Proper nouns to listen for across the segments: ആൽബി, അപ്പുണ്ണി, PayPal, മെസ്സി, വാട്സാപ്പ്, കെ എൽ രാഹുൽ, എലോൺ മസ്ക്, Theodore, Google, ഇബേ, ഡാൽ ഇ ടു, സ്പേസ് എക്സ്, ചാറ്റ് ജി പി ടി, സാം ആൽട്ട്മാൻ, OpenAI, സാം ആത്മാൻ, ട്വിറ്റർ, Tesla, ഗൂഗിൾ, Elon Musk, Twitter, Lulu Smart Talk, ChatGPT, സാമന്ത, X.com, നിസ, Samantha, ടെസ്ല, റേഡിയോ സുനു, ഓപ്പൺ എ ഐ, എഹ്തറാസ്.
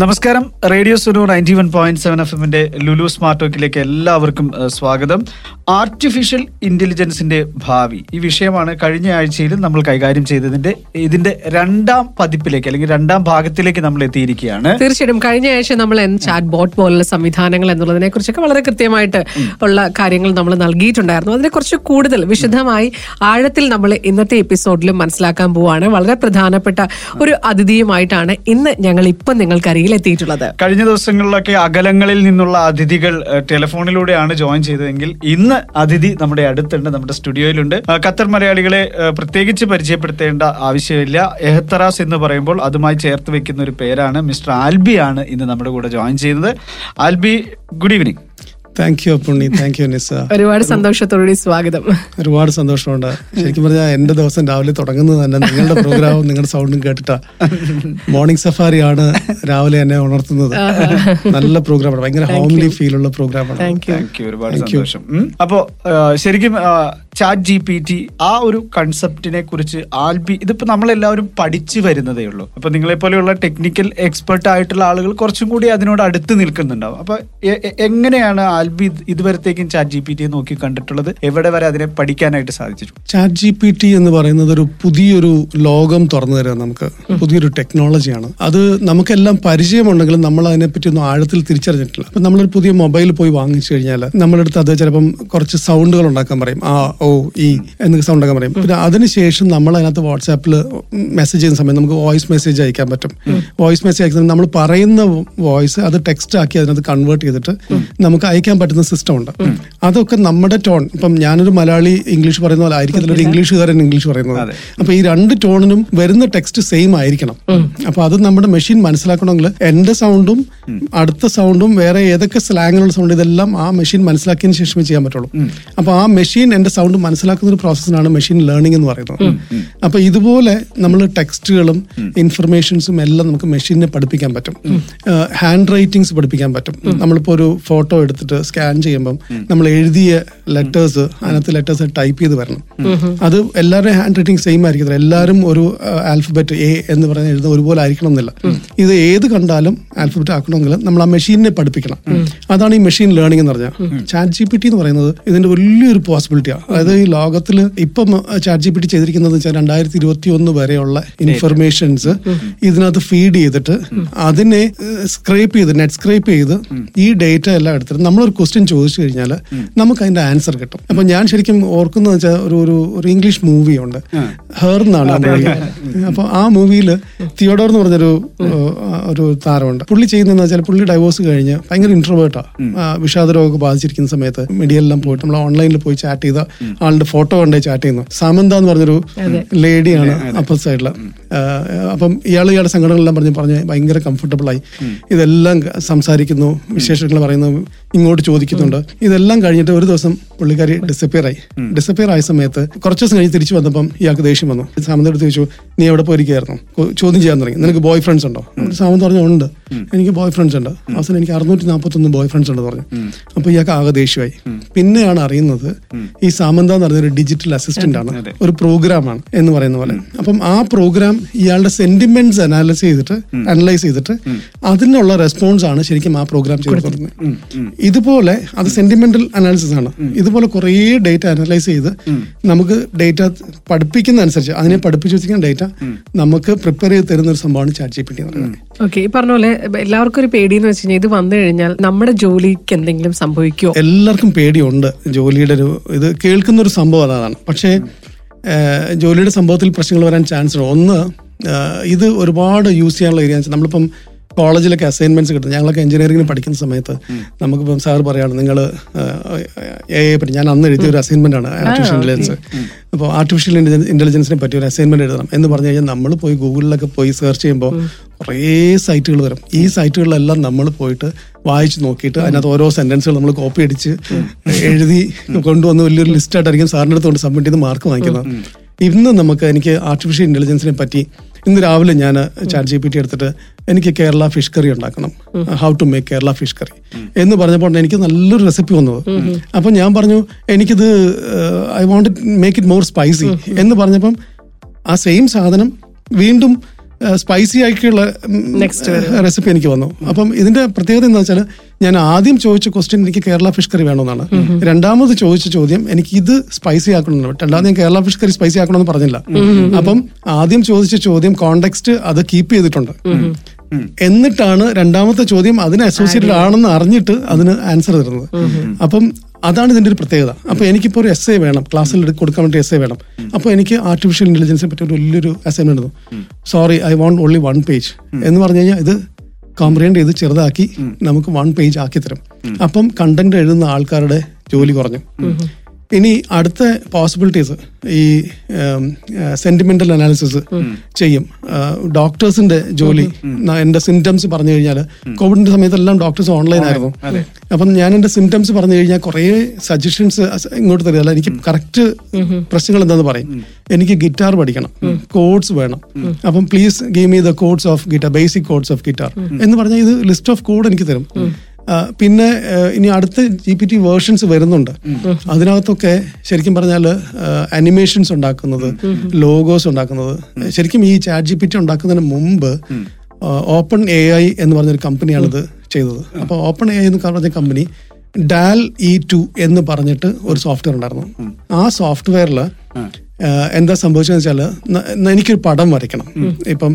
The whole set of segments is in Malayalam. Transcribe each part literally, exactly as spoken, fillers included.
നമസ്കാരം. റേഡിയോ സുനു ninety one point seven F എമ്മിന്റെ ലുലു സ്മാർട്ട് ടോക്കിലേക്ക് എല്ലാവർക്കും സ്വാഗതം. ആർട്ടിഫിഷ്യൽ ഇന്റലിജൻസിന്റെ ഭാവി, ഈ വിഷയമാണ് കഴിഞ്ഞ ആഴ്ചയിൽ നമ്മൾ കൈകാര്യം ചെയ്തതിന്റെ ഇതിന്റെ രണ്ടാം പതിപ്പിലേക്ക് അല്ലെങ്കിൽ രണ്ടാം ഭാഗത്തിലേക്ക് നമ്മൾ എത്തിയിരിക്കുകയാണ്. തീർച്ചയായിട്ടും കഴിഞ്ഞ ആഴ്ച നമ്മൾ ചാറ്റ് ബോട്ട് പോലുള്ള സംവിധാനങ്ങൾ എന്നുള്ളതിനെ കുറിച്ചൊക്കെ വളരെ കൃത്യമായിട്ട് ഉള്ള കാര്യങ്ങൾ നമ്മൾ നൽകിയിട്ടുണ്ടായിരുന്നു. അതിനെക്കുറിച്ച് കൂടുതൽ വിശദമായി ആഴത്തിൽ നമ്മൾ ഇന്നത്തെ എപ്പിസോഡിലും മനസ്സിലാക്കാൻ പോവാണ്. വളരെ പ്രധാനപ്പെട്ട ഒരു അതിഥിയുമായിട്ടാണ് ഇന്ന് ഞങ്ങൾ ഇപ്പം നിങ്ങൾക്ക് എത്തിയിട്ടുള്ളത്. കഴിഞ്ഞ ദിവസങ്ങളിലൊക്കെ അകലങ്ങളിൽ നിന്നുള്ള അതിഥികൾ ടെലിഫോണിലൂടെയാണ് ജോയിൻ ചെയ്തതെങ്കിൽ ഇന്ന് അതിഥി നമ്മുടെ അടുത്തുണ്ട്, നമ്മുടെ സ്റ്റുഡിയോയിലുണ്ട്. ഖത്തർ മലയാളികളെ പ്രത്യേകിച്ച് പരിചയപ്പെടുത്തേണ്ട ആവശ്യമില്ല. എഹ്തറാസ് എന്ന് പറയുമ്പോൾ അതുമായി ചേർത്ത് വെക്കുന്ന ഒരു പേരാണ്. മിസ്റ്റർ ആൽബി ആണ് ഇന്ന് നമ്മുടെ കൂടെ ജോയിൻ ചെയ്യുന്നത്. ആൽബി, good evening. Thank you അപ്പുണ്ണി. Thank you നിസ. ഒരുപാട് സന്തോഷത്തോടെ സ്വാഗതം. ഒരുപാട് സന്തോഷമുണ്ട്. ശരിക്കും പറഞ്ഞാൽ എന്റെ ദിവസം രാവിലെ തുടങ്ങുന്നത് തന്നെ നിങ്ങളുടെ പ്രോഗ്രാമും നിങ്ങളുടെ സൗണ്ടും കേട്ടിട്ടാ. മോർണിംഗ് സഫാരിയാണ് രാവിലെ എന്നെ ഉണർത്തുന്നത്. നല്ല പ്രോഗ്രാമാണ്, ഭയങ്കര ഹോംലി ഫീലുള്ള പ്രോഗ്രാമാണ്. താങ്ക് യു, ഒരുപാട് സന്തോഷം. അപ്പോ ശരിക്കും ചാറ്റ് ജി പി ടി ആ ഒരു കൺസെപ്റ്റിനെ കുറിച്ച് ആൽബി, ഇതിപ്പോൾ നമ്മളെല്ലാവരും പഠിച്ചു വരുന്നതേ ഉള്ളൂ. അപ്പോൾ നിങ്ങളെപ്പോലെയുള്ള ടെക്നിക്കൽ എക്സ്പെർട്ട് ആയിട്ടുള്ള ആളുകൾ കുറച്ചും കൂടി അതിനോട് അടുത്ത് നിൽക്കുന്നുണ്ടാവും. അപ്പോൾ എങ്ങനെയാണ് ആൽബി ഇതുവരത്തേക്കും ചാറ്റ് ജി പി ടി നോക്കി കണ്ടിട്ടുള്ളത്? എവിടെ വരെ അതിനെ പഠിക്കാനായിട്ട് സാധിച്ചിട്ടുണ്ട്? ചാറ്റ് ജി പി ടി എന്ന് പറയുന്നത് ഒരു പുതിയൊരു ലോകം തുറന്നു തരാൻ, നമുക്ക് പുതിയൊരു ടെക്നോളജിയാണ്. അത് നമുക്കെല്ലാം പരിചയമുണ്ടെങ്കിലും നമ്മൾ അതിനെപ്പറ്റി ഒന്നും ആഴത്തിൽ തിരിച്ചറിഞ്ഞിട്ടില്ല. അപ്പം നമ്മളൊരു പുതിയ മൊബൈൽ പോയി വാങ്ങിച്ചു കഴിഞ്ഞാൽ നമ്മളെടുത്ത് അത് ചിലപ്പം കുറച്ച് സൗണ്ടുകൾ ഉണ്ടാക്കാൻ പറയും, ആ ഓ ഈ എന്നൊക്കെ സൗണ്ട് ഒക്കെ പറയും. പിന്നെ അതിനുശേഷം നമ്മൾ അതിനകത്ത് വാട്സാപ്പിൽ മെസ്സേജ് ചെയ്യുന്ന സമയത്ത് നമുക്ക് വോയിസ് മെസ്സേജ് അയക്കാൻ പറ്റും. വോയിസ് മെസ്സേജ് അയക്കുന്ന നമ്മൾ പറയുന്ന വോയിസ് അത് ടെക്സ്റ്റ് ആക്കി അതിനകത്ത് കൺവേർട്ട് ചെയ്തിട്ട് നമുക്ക് അയക്കാൻ പറ്റുന്ന സിസ്റ്റം ഉണ്ട്. അതൊക്കെ നമ്മുടെ ടോൺ, ഇപ്പം ഞാനൊരു മലയാളി ഇംഗ്ലീഷ് പറയുന്ന പോലെ ആയിരിക്കത്തില്ല ഒരു ഇംഗ്ലീഷുകാരൻ ഇംഗ്ലീഷ് പറയുന്നത്. അപ്പം ഈ രണ്ട് ടോണിനും വരുന്ന ടെക്സ്റ്റ് സെയിം ആയിരിക്കണം. അപ്പം അത് നമ്മുടെ മെഷീൻ മനസ്സിലാക്കണമെങ്കിൽ എൻ്റെ സൗണ്ടും അടുത്ത സൗണ്ടും വേറെ ഏതൊക്കെ സ്ലാങ്ങിലുള്ള സൗണ്ട് ഇതെല്ലാം ആ മെഷീൻ മനസ്സിലാക്കിയതിന് ശേഷമേ ചെയ്യാൻ പറ്റുള്ളൂ. അപ്പം ആ മെഷീൻ എൻ്റെ സൗണ്ട് മനസ്സിലാക്കുന്ന ഒരു പ്രോസസ്സിനാണ് മെഷീൻ ലേണിംഗ് എന്ന് പറയുന്നത്. അപ്പൊ ഇതുപോലെ നമ്മൾ ടെക്സ്റ്റുകളും ഇൻഫർമേഷൻസും എല്ലാം നമുക്ക് മെഷീനെ പഠിപ്പിക്കാൻ പറ്റും. ഹാൻഡ് റൈറ്റിംഗ്സ് പഠിപ്പിക്കാൻ പറ്റും. നമ്മളിപ്പോൾ ഒരു ഫോട്ടോ എടുത്തിട്ട് സ്കാൻ ചെയ്യുമ്പം നമ്മൾ എഴുതിയ ലെറ്റേഴ്സ് അതിനകത്ത് ലെറ്റേഴ്സ് ടൈപ്പ് ചെയ്ത് വരണം. അത് എല്ലാവരുടെയും ഹാൻഡ് റൈറ്റിംഗ് സെയിം ആയിരിക്കത്തില്ല. എല്ലാവരും ഒരു ആൽഫബറ്റ് എ എന്ന് പറഞ്ഞ എഴുതുന്നത് ഒരുപോലെ ആയിരിക്കണം എന്നില്ല. ഇത് ഏത് കണ്ടാലും ആൽഫബറ്റ് ആക്കണമെങ്കിൽ നമ്മൾ ആ മെഷീനെ പഠിപ്പിക്കണം. അതാണ് ഈ മെഷീൻ ലേണിംഗ് എന്ന് പറഞ്ഞാൽ. ചാറ്റ് ജി പി ടി എന്ന് പറയുന്നത് ഇതിന്റെ വലിയൊരു പോസിബിലിറ്റിയാണ്. അതായത് ഈ ലോകത്തിൽ ഇപ്പം ചാറ്റ് ജി പി ടി ചെയ്തിരിക്കുന്നത് വെച്ചാൽ രണ്ടായിരത്തി ഇരുപത്തി ഒന്ന് വരെയുള്ള ഇൻഫർമേഷൻസ് ഇതിനകത്ത് ഫീഡ് ചെയ്തിട്ട് അതിനെ സ്ക്രേപ്പ് ചെയ്ത് നെറ്റ് സ്ക്രേപ്പ് ചെയ്ത് ഈ ഡേറ്റ എല്ലാം എടുത്തിട്ട് നമ്മളൊരു ക്വസ്റ്റ്യൻ ചോദിച്ചു കഴിഞ്ഞാൽ നമുക്ക് അതിന്റെ ആൻസർ കിട്ടും. അപ്പം ഞാൻ ശരിക്കും ഓർക്കുന്നത് വെച്ചാൽ ഒരു ഒരു ഇംഗ്ലീഷ് മൂവിയുണ്ട്, ഹെർ എന്നാണ്. അപ്പോൾ ആ മൂവിയിൽ തിയോഡോർ എന്ന് പറഞ്ഞൊരു ഒരു താരമുണ്ട്. പുള്ളി ചെയ്യുന്നതെന്ന് വെച്ചാൽ പുള്ളി ഡൈവോഴ്സ് കഴിഞ്ഞ് ഭയങ്കര ഇൻട്രോവേർട്ടാണ്. വിഷാദരോഗമൊക്കെ ബാധിച്ചിരിക്കുന്ന സമയത്ത് മീഡിയയിലെല്ലാം പോയിട്ട് നമ്മൾ ഓൺലൈനിൽ പോയി ചാറ്റ് ചെയ്ത ആളുടെ ഫോട്ടോ കണ്ടേ ചാറ്റ് ചെയ്യുന്നു. സാമന്ത എന്ന് പറഞ്ഞൊരു ലേഡിയാണ് അപ്പർ സൈഡില്. അപ്പം ഇയാൾ ഇയാളുടെ സംഘടനകളെല്ലാം പറഞ്ഞ് പറഞ്ഞ് ഭയങ്കര കംഫർട്ടബിളായി ഇതെല്ലാം സംസാരിക്കുന്നു, വിശേഷങ്ങൾ പറയുന്നു, ഇങ്ങോട്ട് ചോദിക്കുന്നുണ്ട്. ഇതെല്ലാം കഴിഞ്ഞിട്ട് ഒരു ദിവസം പുള്ളിക്കാരി ഡിസപ്പിയർ ആയി. ഡിസപ്പിയർ ആയ സമയത്ത് കുറച്ച് ദിവസം കഴിഞ്ഞ് തിരിച്ചു വന്നപ്പം ഇയാൾക്ക് ദേഷ്യം വന്നു. സാമന്തയോട് ചോദിച്ചു, നീ എവിടെ പോയിരിക്കുകയായിരുന്നു? ചോദ്യം ചെയ്യാൻ തുടങ്ങി, നിനക്ക് ബോയ് ഫ്രണ്ട്സ് ഉണ്ടോ? സാമന്ത പറഞ്ഞു, ഉണ്ട്, എനിക്ക് ബോയ് ഫ്രണ്ട്സ് ഉണ്ട്. അവസാനം എനിക്ക് അറുന്നൂറ്റി നാൽപ്പത്തൊന്ന് ബോയ് ഫ്രണ്ട്സ് ഉണ്ടെന്ന് പറഞ്ഞു. അപ്പോൾ ഇയാൾക്ക് ആകെ ദേഷ്യമായി. പിന്നെയാണ് അറിയുന്നത് ഈ സാമന്ത എന്ന് പറയുന്ന ഒരു ഡിജിറ്റൽ അസിസ്റ്റന്റ് ആണ്, ഒരു പ്രോഗ്രാമാണ് എന്ന് പറയുന്ന പോലെ. അപ്പം ആ പ്രോഗ്രാം ഇയാളുടെ സെന്റിമെന്റ്സ് അനാലിസ് ചെയ്തിട്ട് അനലൈസ് ചെയ്തിട്ട് അതിനുള്ള റെസ്പോൺസ് ആണ് ശരിക്കും ആ പ്രോഗ്രാം ചെയ്ത് കൊടുക്കുന്നത്. ഇതുപോലെ അത് സെന്റിമെന്റൽ അനാലിസിസ് ആണ്. ഇതുപോലെ കുറേ ഡേറ്റ അനലൈസ് ചെയ്ത് നമുക്ക് ഡേറ്റ പഠിപ്പിക്കുന്ന അനുസരിച്ച് അതിനെ പഠിപ്പിച്ചു വെച്ചിരിക്കുന്ന ഡേറ്റ നമുക്ക് പ്രിപ്പയർ ചെയ്ത് തരുന്ന ഒരു സംഭവമാണ് ചാറ്റ് ജി പി ടി എന്ന് പറയുന്നത്. ഓക്കെ, ഈ പറഞ്ഞ പോലെ എല്ലാവർക്കും ഒരു പേടിയെന്ന് വെച്ച് കഴിഞ്ഞാൽ ഇത് വന്നു കഴിഞ്ഞാൽ നമ്മുടെ ജോലിക്ക് എന്തെങ്കിലും സംഭവിക്കുമോ? എല്ലാവർക്കും പേടിയുണ്ട് ജോലിയുടെ ഒരു ഇത് കേൾക്കുന്ന ഒരു സംഭവം അതാണ്. പക്ഷേ ജോലിയുടെ സംഭവത്തിൽ പ്രശ്നങ്ങൾ വരാൻ ചാൻസ് ഉണ്ട്. ഒന്ന്, ഇത് ഒരുപാട് യൂസ് ചെയ്യാനുള്ള ഏരിയ. നമ്മളിപ്പം കോളേജിലൊക്കെ അസൈൻമെന്റ്സ് കിട്ടും. ഞങ്ങളൊക്കെ എഞ്ചിനീയറിംഗിന് പഠിക്കുന്ന സമയത്ത് നമുക്കിപ്പം സാർ പറയാണ്, നിങ്ങൾ എ ഐ പറ്റി ഞാൻ അന്ന് എഴുതിയ ഒരു അസൈൻമെന്റ് ആണ് ആർട്ടിഫിഷ്യൽ ഇന്റലിജൻസ്. അപ്പോൾ ആർട്ടിഫിഷ്യൽ ഇന്റലിജൻസിനെ പറ്റി ഒരു അസൈൻമെന്റ് എഴുതണം എന്ന് പറഞ്ഞു കഴിഞ്ഞാൽ നമ്മൾ പോയി ഗൂഗിളിലൊക്കെ പോയി സെർച്ച് ചെയ്യുമ്പോൾ കുറേ സൈറ്റുകൾ വരും. ഈ സൈറ്റുകളിലെല്ലാം നമ്മൾ പോയിട്ട് വായിച്ച് നോക്കിയിട്ട് അതിനകത്ത് ഓരോ സെന്റൻസുകൾ നമ്മൾ കോപ്പി അടിച്ച് എഴുതി കൊണ്ടുവന്ന് വലിയൊരു ലിസ്റ്റ് ആയിട്ടായിരിക്കും സാറിൻ്റെ അടുത്ത് കൊണ്ട് സബ്മിറ്റ് ചെയ്ത് മാർക്ക് വാങ്ങിക്കുന്നത്. ഇന്ന് നമുക്ക് എനിക്ക് ആർട്ടിഫിഷ്യൽ ഇന്റലിജൻസിനെ പറ്റി ഇന്ന് രാവിലെ ഞാൻ ചാറ്റ് ജി പി ടി എടുത്തിട്ട് എനിക്ക് കേരള ഫിഷ് കറി ഉണ്ടാക്കണം, how to make Kerala fish curry എന്ന് പറഞ്ഞപ്പോൾ എനിക്ക് നല്ലൊരു റെസിപ്പി വന്നത്. അപ്പം ഞാൻ പറഞ്ഞു, എനിക്കിത് I want make it more spicy എന്ന് പറഞ്ഞപ്പം ആ സെയിം സാധനം വീണ്ടും സ്പൈസി ആക്കിയുള്ള റെസിപ്പി എനിക്ക് വന്നു. അപ്പം ഇതിന്റെ പ്രത്യേകത എന്താ വെച്ചാൽ, ഞാൻ ആദ്യം ചോദിച്ച ക്വസ്റ്റ്യൻ എനിക്ക് കേരള ഫിഷ് കറി വേണമെന്നാണ്. രണ്ടാമത് ചോദിച്ച ചോദ്യം എനിക്ക് ഇത് സ്പൈസി ആക്കണമെന്നാണ്. രണ്ടാമത് ഞാൻ കേരള ഫിഷ് കറി സ്പൈസി ആക്കണമെന്ന് പറഞ്ഞില്ല. അപ്പം ആദ്യം ചോദിച്ച ചോദ്യം കോണ്ടെക്സ്റ്റ് അത് കീപ്പ് ചെയ്തിട്ടുണ്ട്. എന്നിട്ടാണ് രണ്ടാമത്തെ ചോദ്യം അതിന് അസോസിയേറ്റഡ് ആണെന്ന് അറിഞ്ഞിട്ട് അതിന് ആൻസർ തരുന്നത്. അപ്പം അതാണ് ഇതിൻ്റെ ഒരു പ്രത്യേകത. അപ്പോൾ എനിക്കിപ്പോൾ ഒരു എസ് എ വേണം, ക്ലാസ്സിൽ കൊടുക്കാൻ വേണ്ടി എസ് എ വേണം. അപ്പോൾ എനിക്ക് ആർട്ടിഫിഷ്യൽ ഇൻ്റലിജൻസിനെ പറ്റി ഒരു വലിയൊരു അസൈൻമെന്റ് തന്നു. Sorry, I want only one page എന്ന് പറഞ്ഞു കഴിഞ്ഞാൽ ഇത് കോംപ്രിഹെൻഡ് ചെയ്ത് ചെറുതാക്കി നമുക്ക് വൺ പേജ് ആക്കി തരും. അപ്പം കണ്ടന്റ് എഴുതുന്ന ആൾക്കാരുടെ ജോലി കുറഞ്ഞു. ഇനി അടുത്ത പോസിബിലിറ്റീസ് ഈ സെന്റിമെന്റൽ അനാലിസിസ് ചെയ്യും. ഡോക്ടേഴ്സിന്റെ ജോലി, എന്റെ സിംറ്റംസ് പറഞ്ഞു കഴിഞ്ഞാൽ കോവിഡിന്റെ സമയത്തെല്ലാം ഡോക്ടേഴ്സ് ഓൺലൈൻ ആയിരുന്നു. അപ്പം ഞാൻ എന്റെ സിംറ്റംസ് പറഞ്ഞു കഴിഞ്ഞാൽ കുറേ സജഷൻസ് ഇങ്ങോട്ട് തരുമല്ല. എനിക്ക് കറക്റ്റ് പ്രശ്നങ്ങൾ എന്താന്ന് പറയും. എനിക്ക് ഗിറ്റാർ പഠിക്കണം, കോഡ്സ് വേണം, അപ്പം please give me the chords of guitar, basic chords of guitar എന്ന് പറഞ്ഞാൽ ഇത് ലിസ്റ്റ് ഓഫ് കോഡ് എനിക്ക് തരും. പിന്നെ ഇനി അടുത്ത ജി പി ടി വേർഷൻസ് വരുന്നുണ്ട്. അതിനകത്തൊക്കെ ശരിക്കും പറഞ്ഞാൽ അനിമേഷൻസ് ഉണ്ടാക്കുന്നത്, ലോഗോസ് ഉണ്ടാക്കുന്നത്, ശരിക്കും ഈ ചാറ്റ് ജി പി ടി ഉണ്ടാക്കുന്നതിന് മുമ്പ് ഓപ്പൺ എ ഐ എന്ന് പറഞ്ഞൊരു കമ്പനിയാണിത് ചെയ്തത്. അപ്പോൾ ഓപ്പൺ എ ഐ എന്ന് പറഞ്ഞ കമ്പനി ഡാൽ ഇ ടു എന്ന് പറഞ്ഞിട്ട് ഒരു സോഫ്റ്റ്വെയർ ഉണ്ടായിരുന്നു. ആ സോഫ്റ്റ്വെയറിൽ എന്താ സംഭവിച്ചതെന്ന് വെച്ചാൽ, എനിക്കൊരു പടം വരയ്ക്കണം. ഇപ്പം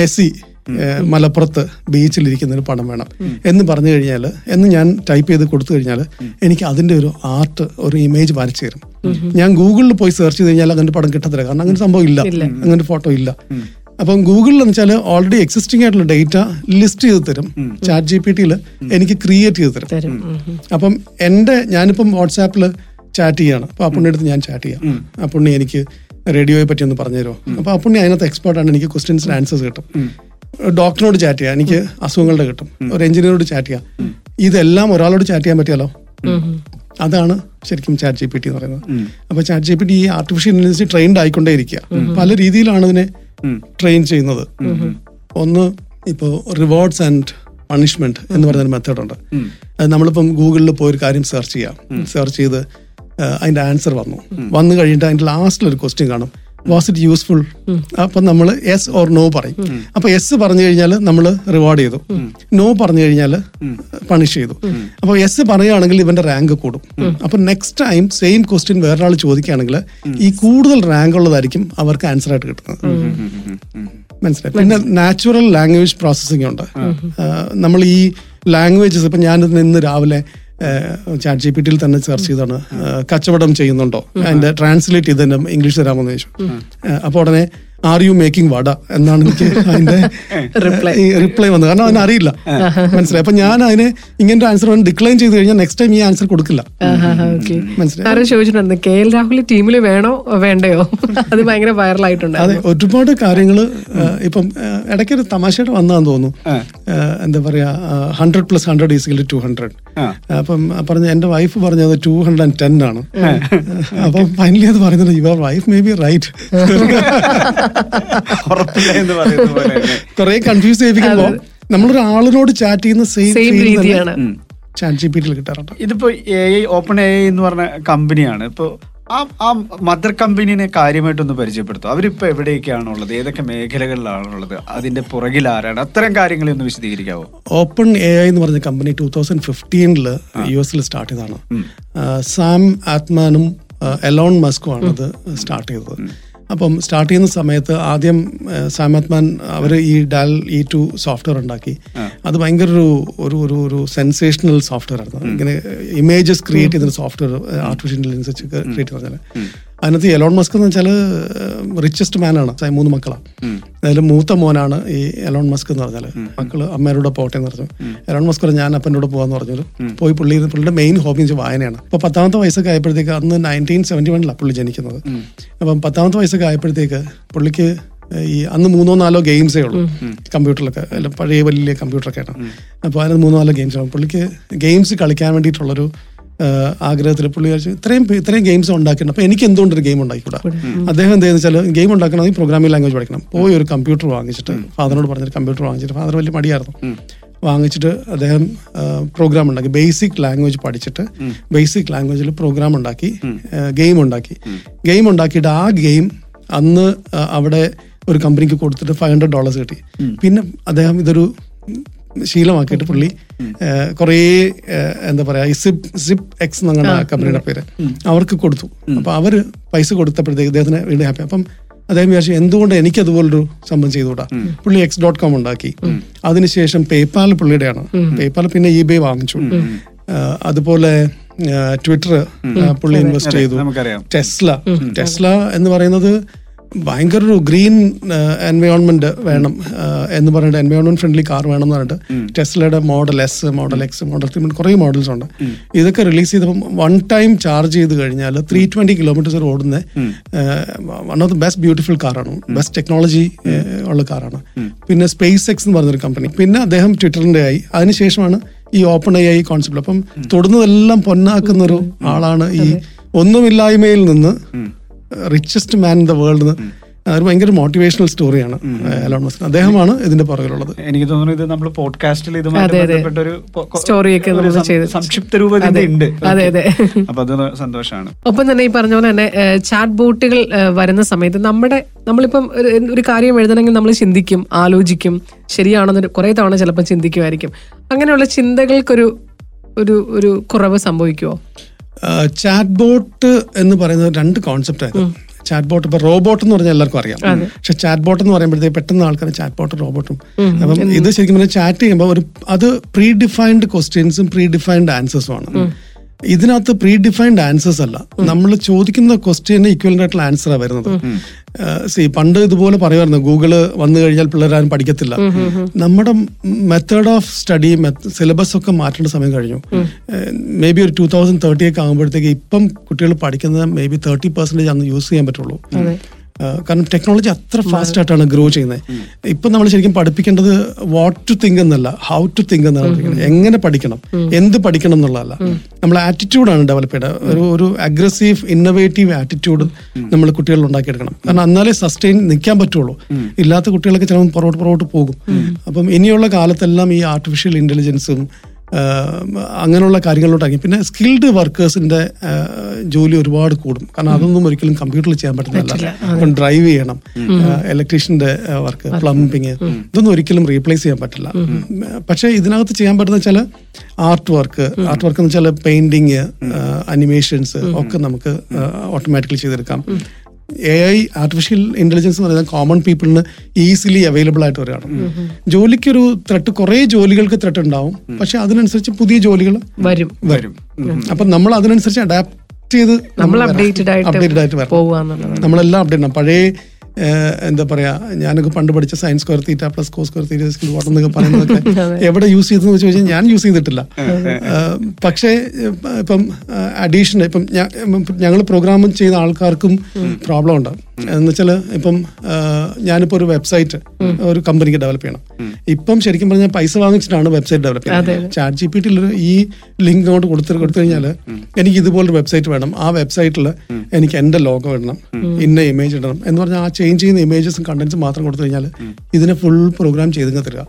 മെസ്സി മലപ്പുറത്ത് ബീച്ചിലിരിക്കുന്ന ഒരു പടം വേണം എന്ന് പറഞ്ഞു കഴിഞ്ഞാൽ, എന്ന് ഞാൻ ടൈപ്പ് ചെയ്ത് കൊടുത്തു കഴിഞ്ഞാൽ എനിക്ക് അതിൻ്റെ ഒരു ആർട്ട്, ഒരു ഇമേജ് വരച്ചു തരും. ഞാൻ ഗൂഗിളിൽ പോയി സെർച്ച് ചെയ്ത് കഴിഞ്ഞാൽ അങ്ങനെ പടം കിട്ടത്തില്ല, കാരണം അങ്ങനെ സംഭവം ഇല്ല, അങ്ങനെ ഫോട്ടോ ഇല്ല. അപ്പം ഗൂഗിളിൽ എന്ന് വെച്ചാൽ ഓൾറെഡി എക്സിസ്റ്റിംഗ് ആയിട്ടുള്ള ഡേറ്റ ലിസ്റ്റ് ചെയ്ത് തരും. ചാറ്റ് ജി പി ടിയിൽ എനിക്ക് ക്രിയേറ്റ് ചെയ്ത് തരും. അപ്പം എൻ്റെ ഞാനിപ്പം വാട്സാപ്പിൽ ചാറ്റ് ചെയ്യാണ്. അപ്പോൾ അപ്പുണ്ണിയുടെ അടുത്ത് ഞാൻ ചാറ്റ് ചെയ്യാം, അപ്പുണ്ണി എനിക്ക് റേഡിയോയെ പറ്റി ഒന്ന് പറഞ്ഞു തരുമോ? അപ്പോൾ അപ്പുണ്ണി അതിനകത്ത് എക്സ്പേർട്ടാണ്, എനിക്ക് ക്വസ്റ്റ്യൻസിന് ആൻസേഴ്സ് കിട്ടും. ഡോക്ടറിനോട് ചാറ്റ് ചെയ്യാം, എനിക്ക് അസുഖങ്ങളുടെ കിട്ടും. ഒരു എഞ്ചിനീയറോട് ചാറ്റ് ചെയ്യാം. ഇതെല്ലാം ഒരാളോട് ചാറ്റ് ചെയ്യാൻ പറ്റിയാലോ? അതാണ് ശരിക്കും ചാറ്റ് ജി പി ടി എന്ന് പറയുന്നത്. അപ്പൊ ചാറ്റ് ജി പി ടി ഈ ആർട്ടിഫിഷ്യൽ ഇന്റലിജൻസ് ട്രെയിൻഡ് ആയിക്കൊണ്ടേ ഇരിക്കുക. പല രീതിയിലാണ് ഇതിനെ ട്രെയിൻ ചെയ്യുന്നത്. ഒന്ന് ഇപ്പോൾ റിവാർഡ്സ് ആൻഡ് പണിഷ്മെന്റ് എന്ന് പറയുന്ന മെത്തേഡുണ്ട്. അത് നമ്മളിപ്പം ഗൂഗിളിൽ പോയി ഒരു കാര്യം സെർച്ച് ചെയ്യാം, സെർച്ച് ചെയ്ത് അതിന്റെ ആൻസർ വന്നു വന്നു കഴിഞ്ഞിട്ട് അതിന്റെ ലാസ്റ്റിൽ ഒരു ക്വസ്റ്റ്യൻ കാണും, വാസ് ഇറ്റ് യൂസ്ഫുൾ? അപ്പം നമ്മൾ യെസ് ഓർ നോ പറയും. അപ്പൊ യെസ് പറഞ്ഞു കഴിഞ്ഞാൽ നമ്മൾ റിവാർഡ് ചെയ്തു, നോ പറഞ്ഞു കഴിഞ്ഞാൽ പണിഷ് ചെയ്തു. അപ്പൊ യെസ് പറയുകയാണെങ്കിൽ ഇവന്റെ റാങ്ക് കൂടും. അപ്പൊ നെക്സ്റ്റ് ടൈം സെയിം ക്വസ്റ്റ്യൻ വേറൊരാൾ ചോദിക്കുകയാണെങ്കിൽ ഈ കൂടുതൽ റാങ്ക് ഉള്ളതായിരിക്കും അവർക്ക് ആൻസർ ആയിട്ട് കിട്ടുന്നത്. മനസ്സിലായി? പിന്നെ നാച്ചുറൽ ലാംഗ്വേജ് പ്രോസസ്സിംഗ് ഉണ്ട്. നമ്മൾ ഈ ലാംഗ്വേജസ് ഇപ്പം ഞാൻ ഇന്ന് രാവിലെ ചാറ്റ് ജി പി ടിയിൽ തന്നെ സെർച്ച് ചെയ്താണ്, കച്ചവടം ചെയ്യുന്നുണ്ടോ, അതിന്റെ ട്രാൻസ്ലേറ്റ് ചെയ്ത് തന്നെ ഇംഗ്ലീഷ് തരാമെന്ന് ചോദിച്ചു. അപ്പോൾ ഉടനെ ആർ യു മേക്കിംഗ് വട എന്നാണ് എനിക്ക് അതിന്റെ റിപ്ലൈ വന്നത്, കാരണം അതിനറിയില്ല. മനസ്സിലായി? അപ്പൊ ഞാൻ അതിനെ ഇങ്ങനത്തെ ആൻസർ ഡിക്ലൈൻ ചെയ്ത് കഴിഞ്ഞാൽ നെക്സ്റ്റ് ടൈം ഈ ആൻസർ കൊടുക്കില്ല. മനസ്സിലായി? കെ എൽ രാഹുൽ ടീമിൽ വേണോ വേണ്ടയോ, അത് ഭയങ്കര വൈറലായിട്ടുണ്ട്. അതെ, ഒരുപാട് കാര്യങ്ങൾ ഇപ്പം ഇടയ്ക്കൊരു തമാശയുടെ വന്നതാന്ന് തോന്നുന്നു. എന്താ പറയാ, hundred plus hundred is equal to two hundred. അപ്പം പറഞ്ഞ എന്റെ വൈഫ് പറഞ്ഞത് ടു ഹൺഡ്രഡ് ആൻഡ് ടെൻ ആണ്. അപ്പം ഫൈനലി അത് പറയുന്നത് your wife may be right. കുറെ കൺഫ്യൂസ് ചെയ്യിപ്പിക്കുമ്പോ നമ്മളൊരാളിനോട് ചാറ്റ് ചെയ്യുന്ന സെയിം രീതിയാണ് ചാറ്റ് ജി പി ടിയിൽ കിട്ടാറുണ്ട്. ഇതിപ്പോ എഐ ഓപ്പൺ എഐ എന്ന് പറഞ്ഞ കമ്പനിയാണ്. ഇപ്പൊ ആ ആ മദർ കമ്പനിനെ കാര്യമായിട്ടൊന്ന് പരിചയപ്പെടുത്തും. അവരിപ്പോ എവിടെയൊക്കെയാണുള്ളത്, ഏതൊക്കെ മേഖലകളിലാണുള്ളത്, അതിന്റെ പുറകിൽ ആരാണ്, അത്തരം കാര്യങ്ങളെ ഒന്ന് വിശദീകരിക്കാവോ? ഓപ്പൺ എ ഐ എന്ന് പറഞ്ഞ കമ്പനി ടൂ തൗസൻഡ് ഫിഫ്റ്റീനില് യു എസിൽ സ്റ്റാർട്ട് ചെയ്തതാണ്. സാം ആത്മാനും എലോൺ മസ്കും ആണ് ഇത് സ്റ്റാർട്ട് ചെയ്തത്. അപ്പം സ്റ്റാർട്ട് ചെയ്യുന്ന സമയത്ത് ആദ്യം സാം ആൽട്ട്മാൻ അവർ ഈ ഡാൽ ഇ ടു സോഫ്റ്റ്വെയർ ഉണ്ടാക്കി. അത് ഭയങ്കര ഒരു ഒരു ഒരു ഒരു സെൻസേഷണൽ സോഫ്റ്റ്വെയർ ആയിരുന്നു. ഇങ്ങനെ ഇമേജസ് ക്രിയേറ്റ് ചെയ്തൊരു സോഫ്റ്റ്വെയർ, ആർട്ടിഫിഷ്യൽ ഇന്റലിജൻസ് വെച്ച് ക്രിയേറ്റ് പറഞ്ഞാൽ. അതിനകത്ത് എലോൺ മസ്ക് എന്ന് വെച്ചാൽ റിച്ചസ്റ്റ് മാനാണ്. മൂന്ന് മക്കളാണ്. അതിൽ മൂത്ത മോനാണ് ഈ എലോൺ മസ്ക് എന്ന് പറഞ്ഞാൽ. മക്കൾ അമ്മേനോട് പോട്ടെ എന്ന് പറഞ്ഞു. എലോൺ മസ്ക് പറഞ്ഞു ഞാൻ അപ്പനോട് പോകാന്ന് പറഞ്ഞത്. പോയി പുള്ളി പുള്ളിയുടെ മെയിൻ ഹോബി എന്ന് വെച്ചാൽ വായനയാണ്. അപ്പോൾ പത്താമത്തെ വയസ്സൊക്കെ ആയപ്പോഴത്തേക്ക്, അന്ന് നയൻറ്റീൻ സെവൻറ്റി വണ്ണിലാണ് പുള്ളി ജനിക്കുന്നത്. അപ്പം പത്താമത്തെ വയസ്സൊക്കെ ആയപ്പോഴത്തേക്ക് പുള്ളിക്ക് ഈ അന്ന് മൂന്നോ നാലോ ഗെയിംസേ ഉള്ളൂ കമ്പ്യൂട്ടറിലൊക്കെ, അല്ല പഴയ വലിയ കമ്പ്യൂട്ടറൊക്കെയാണ്. അപ്പോൾ അതിന് മൂന്നോ നാലോ ഗെയിംസ് ആണ്. പുള്ളിക്ക് ഗെയിംസ് കളിക്കാൻ വേണ്ടിയിട്ടുള്ളൊരു ആഗ്രഹത്തിൽ പുള്ളി ഇത്രയും ഇത്രയും ഗെയിംസ് ഉണ്ടാക്കിയിട്ടുണ്ട്, അപ്പോൾ എനിക്ക് എന്തുകൊണ്ടൊരു ഗെയിം ഉണ്ടാക്കിക്കൂടാ? അദ്ദേഹം എന്താണെന്ന് വെച്ചാൽ, ഗെയിം ഉണ്ടാക്കണമെങ്കിൽ പ്രോഗ്രാമിംഗ് ലാംഗ്വേജ് പഠിക്കണം. പോയി ഒരു കമ്പ്യൂട്ടർ വാങ്ങിച്ചിട്ട് ഫാദറിനോട് പറഞ്ഞൊരു കമ്പ്യൂട്ടർ വാങ്ങിച്ചിട്ട്, ഫാദർ വലിയ മടിയായിരുന്നു, വാങ്ങിച്ചിട്ട് അദ്ദേഹം പ്രോഗ്രാം ഉണ്ടാക്കി. ബേസിക് ലാംഗ്വേജ് പഠിച്ചിട്ട് ബേസിക് ലാംഗ്വേജിൽ പ്രോഗ്രാം ഉണ്ടാക്കി, ഗെയിം ഉണ്ടാക്കി. ഗെയിം ഉണ്ടാക്കിയിട്ട് ആ ഗെയിം അന്ന് അവിടെ ഒരു കമ്പനിക്ക് കൊടുത്തിട്ട് ഫൈവ് ഹൺഡ്രഡ് ഡോളേഴ്സ് കിട്ടി. പിന്നെ അദ്ദേഹം ഇതൊരു ശീലമാക്കിയിട്ട് പുള്ളി കുറേ എന്താ പറയാ സിപ് സിപ് എക്സ് എന്നുള്ള കമ്പനിയുടെ പേര് അവർക്ക് കൊടുത്തു. അപ്പൊ അവര് പൈസ കൊടുത്തപ്പോഴത്തേക്ക് അദ്ദേഹത്തിന് വീണ്ടും ഹാപ്പി. അപ്പം അദ്ദേഹം വിചാരിച്ചു എന്തുകൊണ്ട് എനിക്ക് അതുപോലൊരു സംഭവം ചെയ്തുകൂടാ. പുള്ളി എക്സ് ഡോട്ട് കോം ഉണ്ടാക്കി. അതിനുശേഷം പേപ്പാൽ പുള്ളിയുടെയാണ്. പേപ്പാൽ പിന്നെ ഇബേ വാങ്ങിച്ചു. അതുപോലെ ട്വിറ്റർ പുള്ളി ഇൻവെസ്റ്റ് ചെയ്തു. ടെസ്ല ടെസ്ല എന്ന് പറയുന്നത് ഭയങ്കര ഒരു ഗ്രീൻ എൻവയോൺമെന്റ് വേണം എന്ന് പറഞ്ഞിട്ട് എൻവയോൺമെന്റ് ഫ്രണ്ട്ലി കാർ വേണം എന്ന് പറഞ്ഞിട്ട് ടെസ്ലയുടെ model S, model X, model three, കുറേ മോഡൽസ് ഉണ്ട്. ഇതൊക്കെ റിലീസ് ചെയ്തപ്പോൾ വൺ ടൈം ചാർജ് ചെയ്ത് കഴിഞ്ഞാൽ ത്രീ ട്വന്റി കിലോമീറ്റേഴ്സ് ഓടുന്ന one of the best beautiful കാറാണ്, ബെസ്റ്റ് ടെക്നോളജി ഉള്ള കാറാണ്. പിന്നെ സ്പേസ് എക്സ് എന്ന് പറഞ്ഞൊരു കമ്പനി. പിന്നെ അദ്ദേഹം ട്വിറ്ററിന്റെ ആയി. അതിനുശേഷമാണ് ഈ ഓപ്പൺ എ ഐ കോൺസെപ്റ്റ്. അപ്പം തൊടുന്നതെല്ലാം പൊന്നാക്കുന്നൊരു ആളാണ്. ഈ ഒന്നുമില്ലായ്മയിൽ നിന്ന് richest man in the world, ഒരു ഭയങ്കര മോട്ടിവേഷണൽ സ്റ്റോറിയാണ് എലോൺ മസ്ക്. അദ്ദേഹമാണ് ഇതിന്റെ പുറകിലുള്ളത്. എനിക്ക് തോന്നുന്നു ഇത് നമ്മൾ പോഡ്കാസ്റ്റിൽ ഇതുമായി ബന്ധപ്പെട്ട ഒരു സ്റ്റോറിയൊക്കെ സംക്ഷിപ്ത രൂപത്തിലുണ്ട്. അപ്പൊ അത് സന്തോഷമാണ്. ഒപ്പം തന്നെ ഈ പറഞ്ഞ പോലെ തന്നെ ചാറ്റ് ബോട്ടുകൾ വരുന്ന സമയത്ത് നമ്മുടെ നമ്മളിപ്പം ഒരു കാര്യം എഴുതണമെങ്കിൽ നമ്മൾ ചിന്തിക്കും, ആലോചിക്കും, ശരിയാണെന്നൊരു കുറെ തവണ ചിലപ്പോൾ ചിന്തിക്കുമായിരിക്കും. അങ്ങനെയുള്ള ചിന്തകൾക്കൊരു ഒരു ഒരു കുറവ് സംഭവിക്കുമോ? ചാറ്റ് ബോട്ട് എന്ന് പറയുന്നത് രണ്ട് കോൺസെപ്റ്റായിരുന്നു. ചാറ്റ് ബോട്ട് ഇപ്പൊ റോബോട്ട് എന്ന് പറഞ്ഞാൽ എല്ലാവർക്കും അറിയാം. പക്ഷെ ചാറ്റ് ബോട്ട് എന്ന് പറയുമ്പോഴത്തേക്ക് പെട്ടെന്ന് ആൾക്കാർ ചാറ്റ് ബോട്ടും റോബോട്ടും. അപ്പം ഇത് ശരിക്കും പറഞ്ഞാൽ ചാറ്റ് ചെയ്യുമ്പോൾ ഒരു അത് പ്രീ ഡിഫൈൻഡ് ക്വസ്റ്റ്യൻസും പ്രീ ഡിഫൈൻഡ് ആൻസേഴ്സും ആണ്. ഇതിനകത്ത് പ്രീ ഡിഫൈൻഡ് ആൻസേഴ്സ് അല്ല, നമ്മൾ ചോദിക്കുന്ന ക്വസ്റ്റ്യന് ഈക്വലന്റ് ആയിട്ടുള്ള ആൻസറാണ് വരുന്നത്. സി പണ്ട് ഇതുപോലെ പറയുമായിരുന്നു, ഗൂഗിള് വന്നു കഴിഞ്ഞാൽ പിള്ളേരാരും പഠിക്കത്തില്ല. നമ്മുടെ മെത്തേഡ് ഓഫ് സ്റ്റഡി, സിലബസ് ഒക്കെ മാറ്റേണ്ട സമയം കഴിഞ്ഞു. മേ ബി ഒരു ടൂ തൗസൻഡ് തേർട്ടി ഒക്കെ ആകുമ്പോഴത്തേക്ക് ഇപ്പം കുട്ടികൾ പഠിക്കുന്നത് മേ ബി തേർട്ടി പെർസെന്റേജ് അന്ന് യൂസ് ചെയ്യാൻ പറ്റുള്ളൂ. കാരണം ടെക്നോളജി അത്ര ഫാസ്റ്റ് ആയിട്ടാണ് ഗ്രോ ചെയ്യുന്നത്. ഇപ്പം നമ്മൾ ശരിക്കും പഠിപ്പിക്കേണ്ടത് വാട്ട് ടു തിങ്ക് എന്നല്ല, ഹൗ ടു തിങ്ക് എന്നാണ് പഠിക്കുന്നത്. എങ്ങനെ പഠിക്കണം, എന്ത് പഠിക്കണം എന്നുള്ളതല്ല. നമ്മൾ ആറ്റിറ്റ്യൂഡാണ് ഡെവലപ്പ് ചെയ്യേണ്ടത്. ഒരു ഒരു അഗ്രസീവ് ഇന്നോവേറ്റീവ് ആറ്റിറ്റ്യൂഡ് നമ്മൾ കുട്ടികളിൽ ഉണ്ടാക്കിയെടുക്കണം. കാരണം എന്നാലേ സസ്റ്റെയിൻ നിൽക്കാൻ പറ്റുള്ളൂ. ഇല്ലാത്ത കുട്ടികളൊക്കെ ചിലപ്പോൾ പുറകോട്ട് പുറകോട്ട് പോകും. അപ്പം ഇനിയുള്ള കാലത്തെല്ലാം ഈ ആർട്ടിഫിഷ്യൽ ഇൻ്റലിജൻസും അങ്ങനെയുള്ള കാര്യങ്ങളിലോട്ടാക്കി. പിന്നെ സ്കിൽഡ് വർക്കേഴ്സിന്റെ ജോലി ഒരുപാട് കൂടും. കാരണം അതൊന്നും ഒരിക്കലും കമ്പ്യൂട്ടറിൽ ചെയ്യാൻ പറ്റുന്നില്ല. അപ്പം ഡ്രൈവ് ചെയ്യണം, ഇലക്ട്രീഷ്യന്റെ വർക്ക്, പ്ലംബിങ്, ഇതൊന്നും ഒരിക്കലും റീപ്ലേസ് ചെയ്യാൻ പറ്റില്ല. പക്ഷെ ഇതിനകത്ത് ചെയ്യാൻ പറ്റുന്ന ചില ആർട്ട് വർക്ക് ആർട്ട് വർക്ക് എന്ന് വെച്ചാൽ പെയിന്റിങ്, അനിമേഷൻസ് ഒക്കെ നമുക്ക് ഓട്ടോമാറ്റിക്കലി ചെയ്തെടുക്കാം. എ ഐ ആർട്ടിഫിഷ്യൽ ഇന്റലിജൻസ് എന്ന് പറയുന്നത് കോമൺ പീപ്പിളിന് ഈസിലി അവൈലബിൾ ആയിട്ട് വരികയാണ്. ജോലിക്കൊരു ത്രെട്ട്, കുറേ ജോലികൾക്ക് ത്രെട്ട് ഉണ്ടാവും, പക്ഷെ അതിനനുസരിച്ച് പുതിയ ജോലികൾ വരും വരും അപ്പം നമ്മൾ അതിനനുസരിച്ച് അഡാപ്റ്റ് ചെയ്ത് നമ്മൾ അപ്ഡേറ്റഡ് ആയിട്ട് വരാം. നമ്മളെല്ലാം അപ്ഡേറ്റ് ചെയ്യണം. പഴയ എന്താ പറയാ, ഞാനൊക്കെ പണ്ട് പഠിച്ച sine square theta plus cos square theta square what എന്നൊക്കെ പറയുന്നതൊക്കെ എവിടെ യൂസ് ചെയ്തെന്ന് വെച്ച് കഴിഞ്ഞാൽ ഞാൻ യൂസ് ചെയ്തിട്ടില്ല. പക്ഷേ ഇപ്പം അഡീഷൻ, ഇപ്പം ഞങ്ങൾ പ്രോഗ്രാം ചെയ്ത ആൾക്കാർക്കും പ്രോബ്ലം ഉണ്ട്. എന്ന് വെച്ചാൽ ഇപ്പം ഞാനിപ്പോൾ ഒരു വെബ്സൈറ്റ് ഒരു കമ്പനിക്ക് ഡെവലപ്പ് ചെയ്യണം. ഇപ്പം ശരിക്കും പറഞ്ഞാൽ പൈസ വാങ്ങിച്ചിട്ടാണ് വെബ്സൈറ്റ് ഡെവലപ്പ് ചെയ്യുന്നത്. ചാറ്റ് ജി പി ടിയിൽ ഒരു ഈ ലിങ്ക് അങ്ങോട്ട് കൊടുത്തു കൊടുത്തു കഴിഞ്ഞാൽ എനിക്ക് ഇതുപോലൊരു വെബ്സൈറ്റ് വേണം, ആ വെബ്സൈറ്റിൽ എനിക്ക് എൻ്റെ ലോഗോ ഇടണം, ഇന്ന ഇമേജ് ഇടണം എന്ന് പറഞ്ഞാൽ ആ ചേഞ്ച് ചെയ്യുന്ന ഇമേജസും കണ്ടന്റ്സും മാത്രം കൊടുത്തു കഴിഞ്ഞാൽ ഇതിനെ ഫുൾ പ്രോഗ്രാം ചെയ്ത് തരിക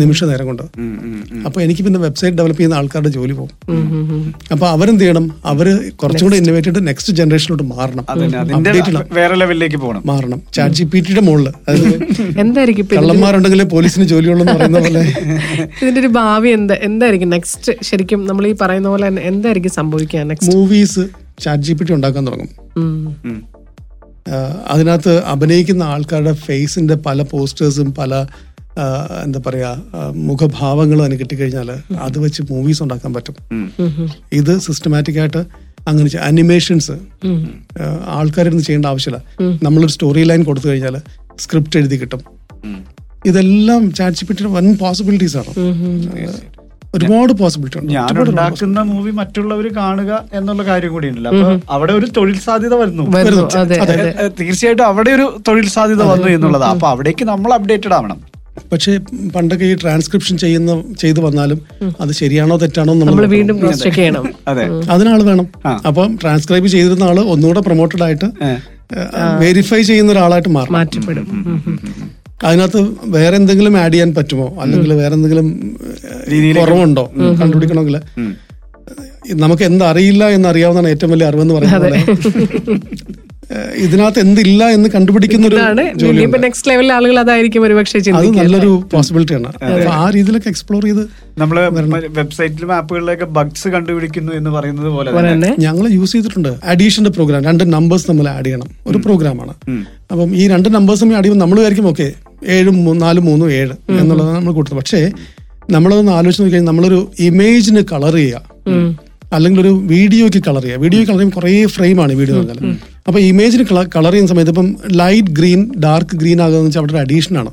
നിമിഷ നേരം കൊണ്ട്. അപ്പൊ എനിക്ക് പിന്നെ വെബ്സൈറ്റ് ഡെവലപ്പ് ചെയ്യുന്ന ആൾക്കാരുടെ ജോലി പോകും. അപ്പൊ അവരെന്ത് ചെയ്യണം, അവര് കുറച്ചുകൂടെ ഇന്നോവേറ്റഡ് നെക്സ്റ്റ് ജനറേഷനിലോട്ട് മാറണം, വേറെ ലെവലിലേക്ക് പോകണം, മാറണം. ചാറ്റ് ജി പി ടിയുടെ മുകളിൽ എന്തായിരിക്കും കള്ളന്മാരുണ്ടെങ്കിൽ പോലീസിന് ജോലിയുള്ളെന്ന് പറയുന്ന പോലെ ഇതിന്റെ ഒരു ഭാവി എന്തായിരിക്കും നെക്സ്റ്റ്? ശരിക്കും നമ്മൾ ഈ പറയുന്ന പോലെ എന്തായിരിക്കും സംഭവിക്കുക? Movies ചാറ്റ് ജി പി ടി ഉണ്ടാക്കാൻ തുടങ്ങും. അതിനകത്ത് അഭിനയിക്കുന്ന ആൾക്കാരുടെ ഫേസിന്റെ പല പോസ്റ്റേഴ്സും പല എന്താ പറയാ മുഖഭാവങ്ങളും അതിന് കിട്ടിക്കഴിഞ്ഞാൽ അത് വെച്ച് മൂവീസ് ഉണ്ടാക്കാൻ പറ്റും. ഇത് സിസ്റ്റമാറ്റിക്കായിട്ട് അങ്ങനെ അനിമേഷൻസ് ആൾക്കാരിന്ന് ചെയ്യേണ്ട ആവശ്യമില്ല. നമ്മളൊരു സ്റ്റോറി ലൈൻ കൊടുത്തു കഴിഞ്ഞാൽ സ്ക്രിപ്റ്റ് എഴുതി കിട്ടും. ഇതെല്ലാം ചാറ്റ് ജി പി ടിയുടെ വൻ പോസിബിലിറ്റീസ് ആണ്. ഒരുപാട് പോസിബിലിറ്റി ഉണ്ട്. ഞാൻ ഉണ്ടാക്കുന്ന മൂവി മറ്റുള്ളവർ കാണുക എന്നുള്ള കാര്യം കൂടി ഉണ്ടല്ലോ. അപ്പൊ അവിടെ ഒരു തൊഴിൽ സാധ്യത വരുന്നു, തീർച്ചയായിട്ടും അവിടെ ഒരു തൊഴിൽ സാധ്യത വന്നു എന്നുള്ളത്. അപ്പൊ അവിടേക്ക് നമ്മൾ അപ്ഡേറ്റഡ് ആവണം. പക്ഷേ പണ്ടൊക്കെ ഈ ട്രാൻസ്ക്രിപ്ഷൻ ചെയ്യുന്ന ചെയ്തു വന്നാലും അത് ശരിയാണോ തെറ്റാണോ നമ്മൾ വീണ്ടും ചെക്ക് ചെയ്യണം. അതിനാൾ വേണം. അപ്പം ട്രാൻസ്ക്രൈബ് ചെയ്തിരുന്ന ആള് ഒന്നുകൂടെ പ്രൊമോട്ടഡ് ആയിട്ട് വെരിഫൈ ചെയ്യുന്ന ഒരാളായിട്ട് മാറ്റപ്പെടും. അതിനകത്ത് വേറെ എന്തെങ്കിലും ആഡ് ചെയ്യാൻ പറ്റുമോ, അല്ലെങ്കിൽ വേറെ എന്തെങ്കിലും കുറവുണ്ടോ കണ്ടുപിടിക്കണമെങ്കിൽ നമുക്ക് എന്തറിയില്ല എന്നറിയാവുന്നതാണ് ഏറ്റവും വലിയ അറിവെന്ന് പറയുന്നത്. ഇതിനകത്ത് എന്തില്ല എന്ന് കണ്ടുപിടിക്കുന്ന ഒരു നെക്സ്റ്റ് ലെവലിൽ ആളുകൾ അതായിരിക്കും ഒരുപക്ഷേ ചിന്തിക്കുന്നത്. അത് നല്ലൊരു പോസിബിലിറ്റിയാണ്. ആ രീതിയിലൊക്കെ എക്സ്പ്ലോർ ചെയ്ത് നമ്മള് വെബ്സൈറ്റിലും ആപ്പുകളിലൊക്കെ ബഗ്സ് കണ്ടുപിടിക്കുന്നു എന്ന് പറയുന്നത് പോലെ തന്നെ ഞങ്ങൾ യൂസ് ചെയ്തിട്ടുണ്ട്. അഡീഷന്റെ പ്രോഗ്രാം, രണ്ട് നമ്പേഴ്സ് നമ്മൾ ആഡ് ചെയ്യണം, ഒരു പ്രോഗ്രാമാണ്. അപ്പം ഈ രണ്ട് നമ്പേഴ്സ് നമ്മൾ ആഡ് ചെയ്യുമ്പോൾ നമ്മൾ വിചാരിക്കും ഓക്കെ ഏഴും നാലും മൂന്നും ഏഴ് എന്നുള്ളതാണ് നമ്മൾ കൂട്ടുന്നത്. പക്ഷേ നമ്മളതൊന്ന് ആലോചിച്ച് നോക്കി കഴിഞ്ഞാൽ നമ്മളൊരു ഇമേജിന് കളർ ചെയ്യുക, അല്ലെങ്കിൽ ഒരു വീഡിയോയ്ക്ക് കളർ ചെയ്യുക. വീഡിയോയ്ക്ക് കളർ ചെയ്യുമ്പോൾ കുറേ ഫ്രെയിമാണ് വീഡിയോ എന്ന് പറഞ്ഞാൽ. അപ്പോൾ ഇമേജിന് കളർ ചെയ്യുന്ന സമയത്ത് ഇപ്പം ലൈറ്റ് ഗ്രീൻ ഡാർക്ക് ഗ്രീൻ ആകുകയെന്ന് വെച്ചാൽ അവിടെ ഒരു അഡീഷനാണ്,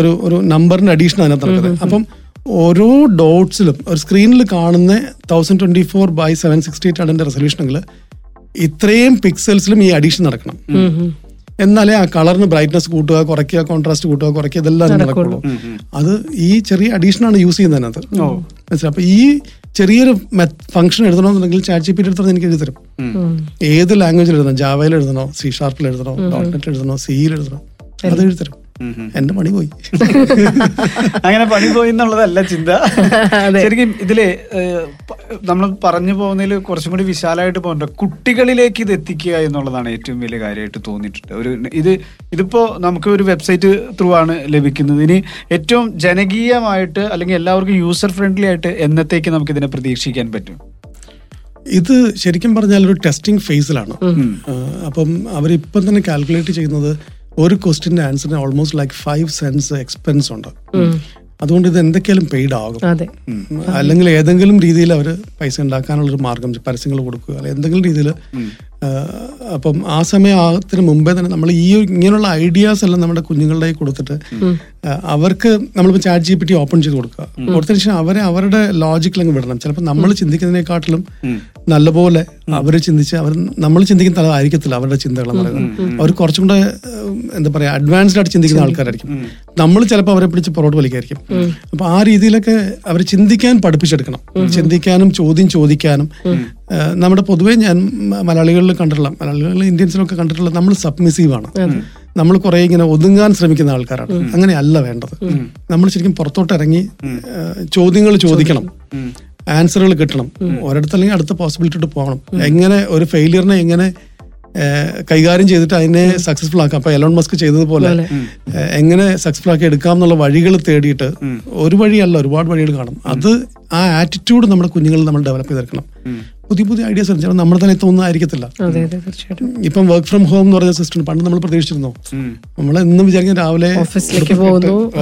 ഒരു ഒരു നമ്പറിന്റെ അഡീഷൻ അതിനകത്ത് നടക്കുന്നത്. അപ്പം ഓരോ ഡോട്ട്സിലും ഒരു സ്ക്രീനിൽ കാണുന്ന thousand twenty four by seven sixty eight അതിന്റെ റെസൊല്യൂഷനെങ്കിൽ ഇത്രയും പിക്സൽസിലും ഈ അഡീഷൻ നടക്കണം, എന്നാലേ ആ കളറിന് ബ്രൈറ്റ്നസ് കൂട്ടുക കുറയ്ക്കുക കോൺട്രാസ്റ്റ് കൂട്ടുക കുറയ്ക്കുക ഇതെല്ലാം നടക്കുള്ളൂ. അത് ഈ ചെറിയ അഡീഷനാണ് യൂസ് ചെയ്യുന്നത് അതിനകത്ത്. അപ്പൊ ഈ ചെറിയൊരു ഫംഗ്ഷൻ എഴുതണമെന്നുണ്ടെങ്കിൽ ചാറ്റ് ജിപിടി എടുത്തത് എനിക്ക് എഴുതിത്തരും. ഏത് ലാംഗ്വേജിൽ എഴുതണം, ജാവയിൽ എഴുതണോ സി ഷാർപ്പിൽ എഴുതണോ ഡോട്ട് നെറ്റ് എഴുതണോ സിയിൽ എഴുതണോ അത് എഴുതിത്തരും. എന്റെ പണി പോയി. അങ്ങനെ പണി പോയി എന്നുള്ളതല്ല ചിന്ത. ശരിക്കും ഇതില് നമ്മൾ പറഞ്ഞു പോകുന്നതിൽ കുറച്ചും കൂടി വിശാലമായിട്ട് പോകണ്ട, കുട്ടികളിലേക്ക് ഇത് എത്തിക്കുക എന്നുള്ളതാണ് ഏറ്റവും വലിയ കാര്യമായിട്ട് തോന്നിയിട്ടുണ്ട്. ഒരു ഇത് ഇതിപ്പോ നമുക്ക് ഒരു വെബ്സൈറ്റ് ത്രൂ ആണ് ലഭിക്കുന്നത്. ഇനി ഏറ്റവും ജനകീയമായിട്ട് അല്ലെങ്കിൽ എല്ലാവർക്കും യൂസർ ഫ്രണ്ട്ലി ആയിട്ട് എന്നത്തേക്ക് നമുക്ക് ഇതിനെ പ്രതീക്ഷിക്കാൻ പറ്റും? ഇത് ശരിക്കും പറഞ്ഞാൽ ഒരു ടെസ്റ്റിംഗ് ഫേസിലാണ്. അപ്പം അവരിപ്പം തന്നെ കാൽക്കുലേറ്റ് ചെയ്യുന്നത് ഒരു ക്വസ്റ്റിന്റെ ആൻസറിന് almost like five cents expense ഉണ്ട്. അതുകൊണ്ട് ഇത് എന്തൊക്കെയാലും പെയ്ഡ് ആകും, അല്ലെങ്കിൽ ഏതെങ്കിലും രീതിയിൽ അവർ പൈസ ഉണ്ടാക്കാനുള്ളൊരു മാർഗം പരസ്യങ്ങൾ കൊടുക്കുക അല്ലെങ്കിൽ എന്തെങ്കിലും രീതിയിൽ. അപ്പം ആ സമയത്തിന് മുമ്പേ തന്നെ നമ്മൾ ഈ ഇങ്ങനെയുള്ള ഐഡിയാസ് എല്ലാം നമ്മുടെ കുഞ്ഞുങ്ങളുടെ കൊടുത്തിട്ട് അവർക്ക് നമ്മളിപ്പോൾ ചാറ്റ് ജി പി ടി open ചെയ്ത് കൊടുക്കുക, കൊടുത്തതിന് ശേഷം അവരെ അവരുടെ ലോജിക്കിലങ്ങ് വിടണം. ചിലപ്പോൾ നമ്മൾ ചിന്തിക്കുന്നതിനെക്കാട്ടിലും നല്ലപോലെ അവർ ചിന്തിച്ച് അവർ നമ്മൾ ചിന്തിക്കുന്ന തലതായിരിക്കത്തില്ല അവരുടെ ചിന്തകളെന്ന് പറയുന്നത്. അവർ കുറച്ചും കൂടെ എന്താ പറയുക അഡ്വാൻസ്ഡ് ആയിട്ട് ചിന്തിക്കുന്ന ആൾക്കാരായിരിക്കും. നമ്മൾ ചിലപ്പോൾ അവരെ പിടിച്ച് പുറകോട്ട് വലിക്കായിരിക്കും. അപ്പൊ ആ രീതിയിലൊക്കെ അവർ ചിന്തിക്കാൻ പഠിപ്പിച്ചെടുക്കണം, ചിന്തിക്കാനും ചോദ്യം ചോദിക്കാനും. നമ്മുടെ പൊതുവേ ഞാൻ മലയാളികളിൽ കണ്ടിട്ടുള്ള മലയാളികളിൽ ഇന്ത്യൻസിലൊക്കെ കണ്ടിട്ടുള്ള നമ്മൾ സബ്മിസീവാണ്, നമ്മൾ കുറെ ഇങ്ങനെ ഒതുങ്ങാൻ ശ്രമിക്കുന്ന ആൾക്കാരാണ്. അങ്ങനെയല്ല വേണ്ടത്. നമ്മൾ ശരിക്കും പുറത്തോട്ടിറങ്ങി ചോദ്യങ്ങൾ ചോദിക്കണം, ആൻസറുകൾ കിട്ടണം, ഒരിടത്തല്ലെങ്കിൽ അടുത്ത പോസിബിലിറ്റിയിട്ട് പോകണം. എങ്ങനെ ഒരു ഫെയിലിയറിനെ എങ്ങനെ കൈകാര്യം ചെയ്തിട്ട് അതിനെ സക്സസ്ഫുൾ ആക്കാം, അപ്പൊ എലോൺ മസ്ക് ചെയ്തതുപോലെ എങ്ങനെ സക്സസ്ഫുൾ ആക്കി എടുക്കാം എന്നുള്ള വഴികൾ തേടിയിട്ട്, ഒരു വഴിയല്ല ഒരുപാട് വഴികൾ കാണും. അത് ആ ആറ്റിറ്റ്യൂഡ് നമ്മുടെ കുഞ്ഞുങ്ങളിൽ നമ്മൾ ഡെവലപ്പ് ചെയ്തെടുക്കണം. പുതിയ പുതിയ ഐഡിയാസ് ചിലപ്പോൾ നമ്മുടെ തന്നെ തോന്നുന്നതായിരിക്കത്തില്ല. ഇപ്പം വർക്ക് ഫ്രം ഹോം എന്ന് പറഞ്ഞ സിസ്റ്റം പണ്ട് നമ്മൾ പ്രതീക്ഷിച്ചിരുന്നു, നമ്മൾ എന്നും വിചാരിക്കും രാവിലെ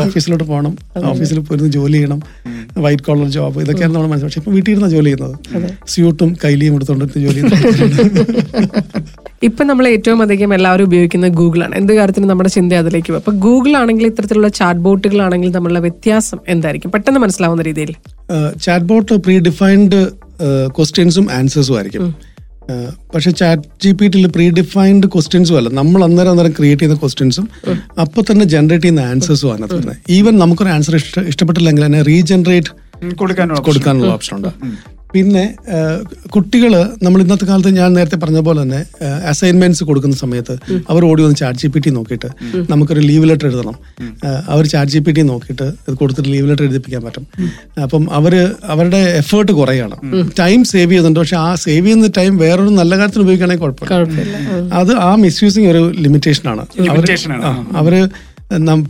ഓഫീസിലോട്ട് പോകണം, ഓഫീസിൽ പോയിരുന്ന് ജോലി ചെയ്യണം, വൈറ്റ് കോളർ ജോബ് ഇതൊക്കെയാണ് നമ്മൾ മനസ്സിലാക്കി. പക്ഷെ ഇപ്പം വീട്ടിലിരുന്ന ജോലി ചെയ്യുന്നത്, സ്യൂട്ടും കൈലിയും എടുത്തുകൊണ്ട് ജോലി ചെയ്യുന്നത്. ഇപ്പം നമ്മൾ ഏറ്റവും അധികം എല്ലാവരും ഉപയോഗിക്കുന്നത് ഗൂഗിളാണ്. എന്ത് കാര്യത്തിനും നമ്മുടെ ചിന്ത അതിലേക്ക് പോകും. അപ്പോൾ ഗൂഗിൾ ആണെങ്കിൽ ഇത്തരത്തിലുള്ള ചാറ്റ് ബോട്ടുകളാണെങ്കിൽ നമ്മളുടെ വ്യത്യാസം എന്തായിരിക്കും പെട്ടെന്ന് മനസ്സിലാവുന്ന രീതിയിൽ? ചാറ്റ് ബോട്ട് പ്രീ ഡിഫൈൻഡ് ക്വസ്റ്റ്യൻസും ആൻസേഴ്സും ആയിരിക്കും. പക്ഷെ ചാറ്റ് ജി പി ടിയിൽ പ്രീ ഡിഫൈൻഡ് ക്വസ്റ്റ്യൻസും അല്ല, നമ്മൾ അന്നേരം അന്നേരം ക്രിയേറ്റ് ചെയ്യുന്ന ക്വസ്റ്റ്യൻസും അപ്പോൾ തന്നെ ജനറേറ്റ് ചെയ്യുന്ന ആൻസേഴ്സും ആണ് തന്നെ. ഈവൻ നമുക്കൊരു ആൻസർ ഇഷ്ട ഇഷ്ടപ്പെട്ടില്ലെങ്കിൽ തന്നെ റീജനറേറ്റ് കൊടുക്കാനുള്ള ഓപ്ഷൻ ഉണ്ട്. പിന്നെ കുട്ടികൾ നമ്മൾ ഇന്നത്തെ കാലത്ത് ഞാൻ നേരത്തെ പറഞ്ഞ പോലെ തന്നെ അസൈൻമെന്റ്സ് കൊടുക്കുന്ന സമയത്ത് അവർ ഓടി വന്ന് ചാറ്റ് ജി പി ടി നോക്കിയിട്ട് നമുക്കൊരു ലീവ് ലെറ്റർ എഴുതണം, അവർ ചാറ്റ് ജി പി ടി നോക്കിയിട്ട് ഇത് കൊടുത്തിട്ട് ലീവ് ലെറ്റർ എഴുതിപ്പിക്കാൻ പറ്റും. അപ്പം അവർ അവരുടെ എഫേർട്ട് കുറയാണ്, ടൈം സേവ് ചെയ്യുന്നുണ്ട്. പക്ഷെ ആ സേവ് ചെയ്യുന്ന ടൈം വേറൊരു നല്ല കാര്യത്തിന് ഉപയോഗിക്കുകയാണെങ്കിൽ കുഴപ്പമില്ല. അത് ആ മിസ്യൂസിങ് ഒരു ലിമിറ്റേഷനാണ്. അവർ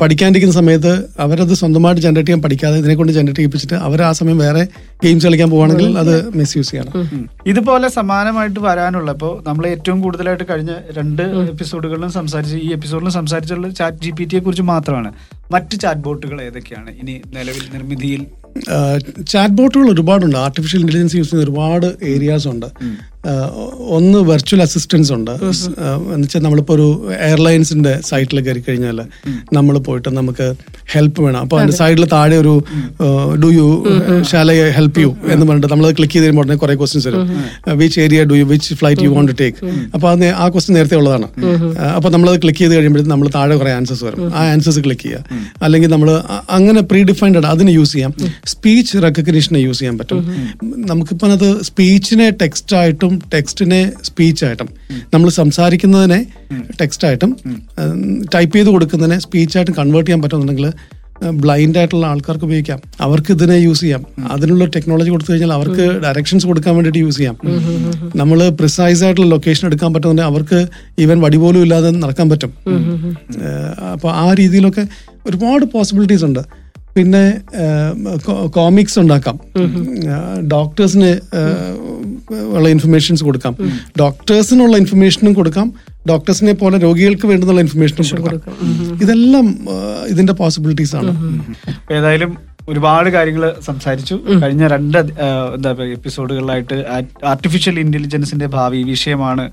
പഠിക്കാണ്ടിരിക്കുന്ന സമയത്ത് അവരത് സ്വന്തമായിട്ട് ജനറേറ്റ് ചെയ്യാൻ പഠിക്കാതെ ഇതിനെ കൊണ്ട് ജനറേറ്റ് ചെയ്യിപ്പിച്ചിട്ട് അവർ ആ സമയം വേറെ ഗെയിംസ് കളിക്കാൻ പോവാണെങ്കിൽ അത് മിസ്യൂസ് ചെയ്യണം. ഇതുപോലെ സമാനമായിട്ട് വരാനുള്ള ഇപ്പോൾ നമ്മൾ ഏറ്റവും കൂടുതലായിട്ട് കഴിഞ്ഞ രണ്ട് എപ്പിസോഡുകളിലും സംസാരിച്ച് ഈ എപ്പിസോഡിലും സംസാരിച്ചുള്ള ചാറ്റ് ജി പി ടിയെ കുറിച്ച് മാത്രമാണ്. മറ്റ് ചാറ്റ് ബോട്ടുകൾ ഏതൊക്കെയാണ് ഇനി നിലവിൽ നിർമ്മിതിയിൽ? ചാറ്റ് ബോട്ടുകൾ ഒരുപാടുണ്ട്. ആർട്ടിഫിഷ്യൽ ഇന്റലിജൻസ് യൂസ് ചെയ്യുന്ന ഒരുപാട് ഏരിയാസ് ഉണ്ട്. ഒന്ന് വെർച്വൽ അസിസ്റ്റൻസ് ഉണ്ട്. എന്നുവെച്ചാൽ നമ്മളിപ്പോൾ ഒരു എയർലൈൻസിന്റെ സൈറ്റിൽ കയറി കഴിഞ്ഞാൽ നമ്മൾ പോയിട്ട് നമുക്ക് ഹെൽപ്പ് വേണം, അപ്പോൾ അതിന്റെ സൈഡിൽ താഴെ ഒരു do you shall I help you എന്ന് പറഞ്ഞിട്ട് നമ്മൾ ക്ലിക്ക് ചെയ്ത് കഴിയുമ്പോൾ കുറെ ക്വസ്റ്റ്യൻസ് വരും. Which area do you which flight you want to take. അപ്പോൾ അത് ആ ക്വസ്റ്റ്യൻ നേരത്തെ ഉള്ളതാണ്. അപ്പോൾ നമ്മളത് ക്ലിക്ക് ചെയ്ത് കഴിയുമ്പോഴത്തേക്കും നമ്മൾ താഴെ കുറെ ആൻസേഴ്സ് വരും, ആ ആൻസേഴ്സ് ക്ലിക്ക് ചെയ്യുക. അല്ലെങ്കിൽ നമ്മൾ അങ്ങനെ പ്രീ ഡിഫൈൻഡ് ആണ്, അതിന് യൂസ് ചെയ്യാം. സ്പീച്ച് റെക്കഗ്നീഷനെ യൂസ് ചെയ്യാൻ പറ്റും. നമുക്കിപ്പോൾ അത് സ്പീച്ചിനെ ടെക്സ്റ്റ് ആയിട്ടും ടെക്സ്റ്റിനെ സ്പീച്ചായിട്ടും, നമ്മൾ സംസാരിക്കുന്നതിനെ ടെക്സ്റ്റായിട്ടും ടൈപ്പ് ചെയ്ത് കൊടുക്കുന്നതിനെ സ്പീച്ചായിട്ടും കൺവേർട്ട് ചെയ്യാൻ പറ്റുന്നുണ്ടെങ്കിൽ ബ്ലൈൻഡ് ആയിട്ടുള്ള ആൾക്കാർക്ക് ഉപയോഗിക്കാം, അവർക്ക് ഇതിനെ യൂസ് ചെയ്യാം. അതിനുള്ള ടെക്നോളജി കൊടുത്തു കഴിഞ്ഞാൽ അവർക്ക് ഡയറക്ഷൻസ് കൊടുക്കാൻ വേണ്ടിയിട്ട് യൂസ് ചെയ്യാം. നമ്മൾ പ്രിസൈസ് ആയിട്ടുള്ള ലൊക്കേഷൻ എടുക്കാൻ പറ്റുന്നുണ്ടെങ്കിൽ അവർക്ക് ഈവൻ വടി പോലും ഇല്ലാതെ നടക്കാൻ പറ്റും. അപ്പോൾ ആ രീതിയിലൊക്കെ ഒരുപാട് പോസിബിലിറ്റീസ് ഉണ്ട്. പിന്നെ കോമിക്സ് ഉണ്ടാക്കാം, ഡോക്ടേഴ്സിന് ഉള്ള ഇൻഫർമേഷൻസ് കൊടുക്കാം, ഡോക്ടേഴ്സിനുള്ള ഇൻഫർമേഷനും കൊടുക്കാം, ഡോക്ടേഴ്സിനെ പോലെ രോഗികൾക്ക് വേണ്ടുന്ന ഇൻഫർമേഷനും കൊടുക്കാം. ഇതെല്ലാം ഇതിന്റെ പോസിബിലിറ്റീസ് ആണ്. ഏതായാലും ഒരുപാട് കാര്യങ്ങൾ സംസാരിച്ചു. കഴിഞ്ഞ രണ്ട് എന്താ എപ്പിസോഡുകളിലായിട്ട് ആർട്ടിഫിഷ്യൽ ഇന്റലിജൻസിന്റെ ഭാവി വിഷയമാണ്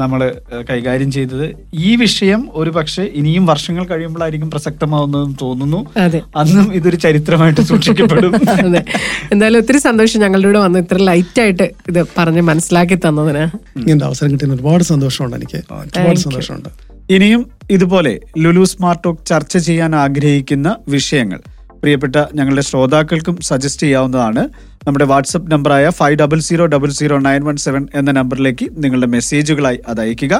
നമ്മൾ കൈകാര്യം ചെയ്തത്. ഈ വിഷയം ഒരു പക്ഷെ ഇനിയും വർഷങ്ങൾ കഴിയുമ്പോഴായിരിക്കും പ്രസക്തമാവുന്നതെന്ന് തോന്നുന്നു. അന്നും ഇതൊരു ചരിത്രമായിട്ട് സൂക്ഷിക്കപ്പെടും. എന്തായാലും ഒത്തിരി സന്തോഷം ഞങ്ങളുടെ കൂടെ വന്ന് ഇത്ര ലൈറ്റ് ആയിട്ട് ഇത് പറഞ്ഞ് മനസ്സിലാക്കി തന്നതിന്. ഇങ്ങനത്തെ അവസരം കിട്ടിയ ഒരുപാട് സന്തോഷമുണ്ട്, എനിക്ക് ഒരുപാട് സന്തോഷമുണ്ട്. ഇനിയും ഇതുപോലെ ലുലു സ്മാർട്ട് ടോക്ക് ചർച്ച ചെയ്യാൻ ആഗ്രഹിക്കുന്ന വിഷയങ്ങൾ പ്രിയപ്പെട്ട ഞങ്ങളുടെ ശ്രോതാക്കൾക്കും സജസ്റ്റ് ചെയ്യാവുന്നതാണ്. നമ്മുടെ വാട്സപ്പ് നമ്പറായ five double zero double zero nine one seven എന്ന നമ്പറിലേക്ക് നിങ്ങളുടെ മെസ്സേജുകളായി അത് അയയ്ക്കുക.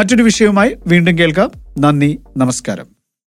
മറ്റൊരു വിഷയവുമായി വീണ്ടും കേൾക്കാം. നന്ദി, നമസ്കാരം.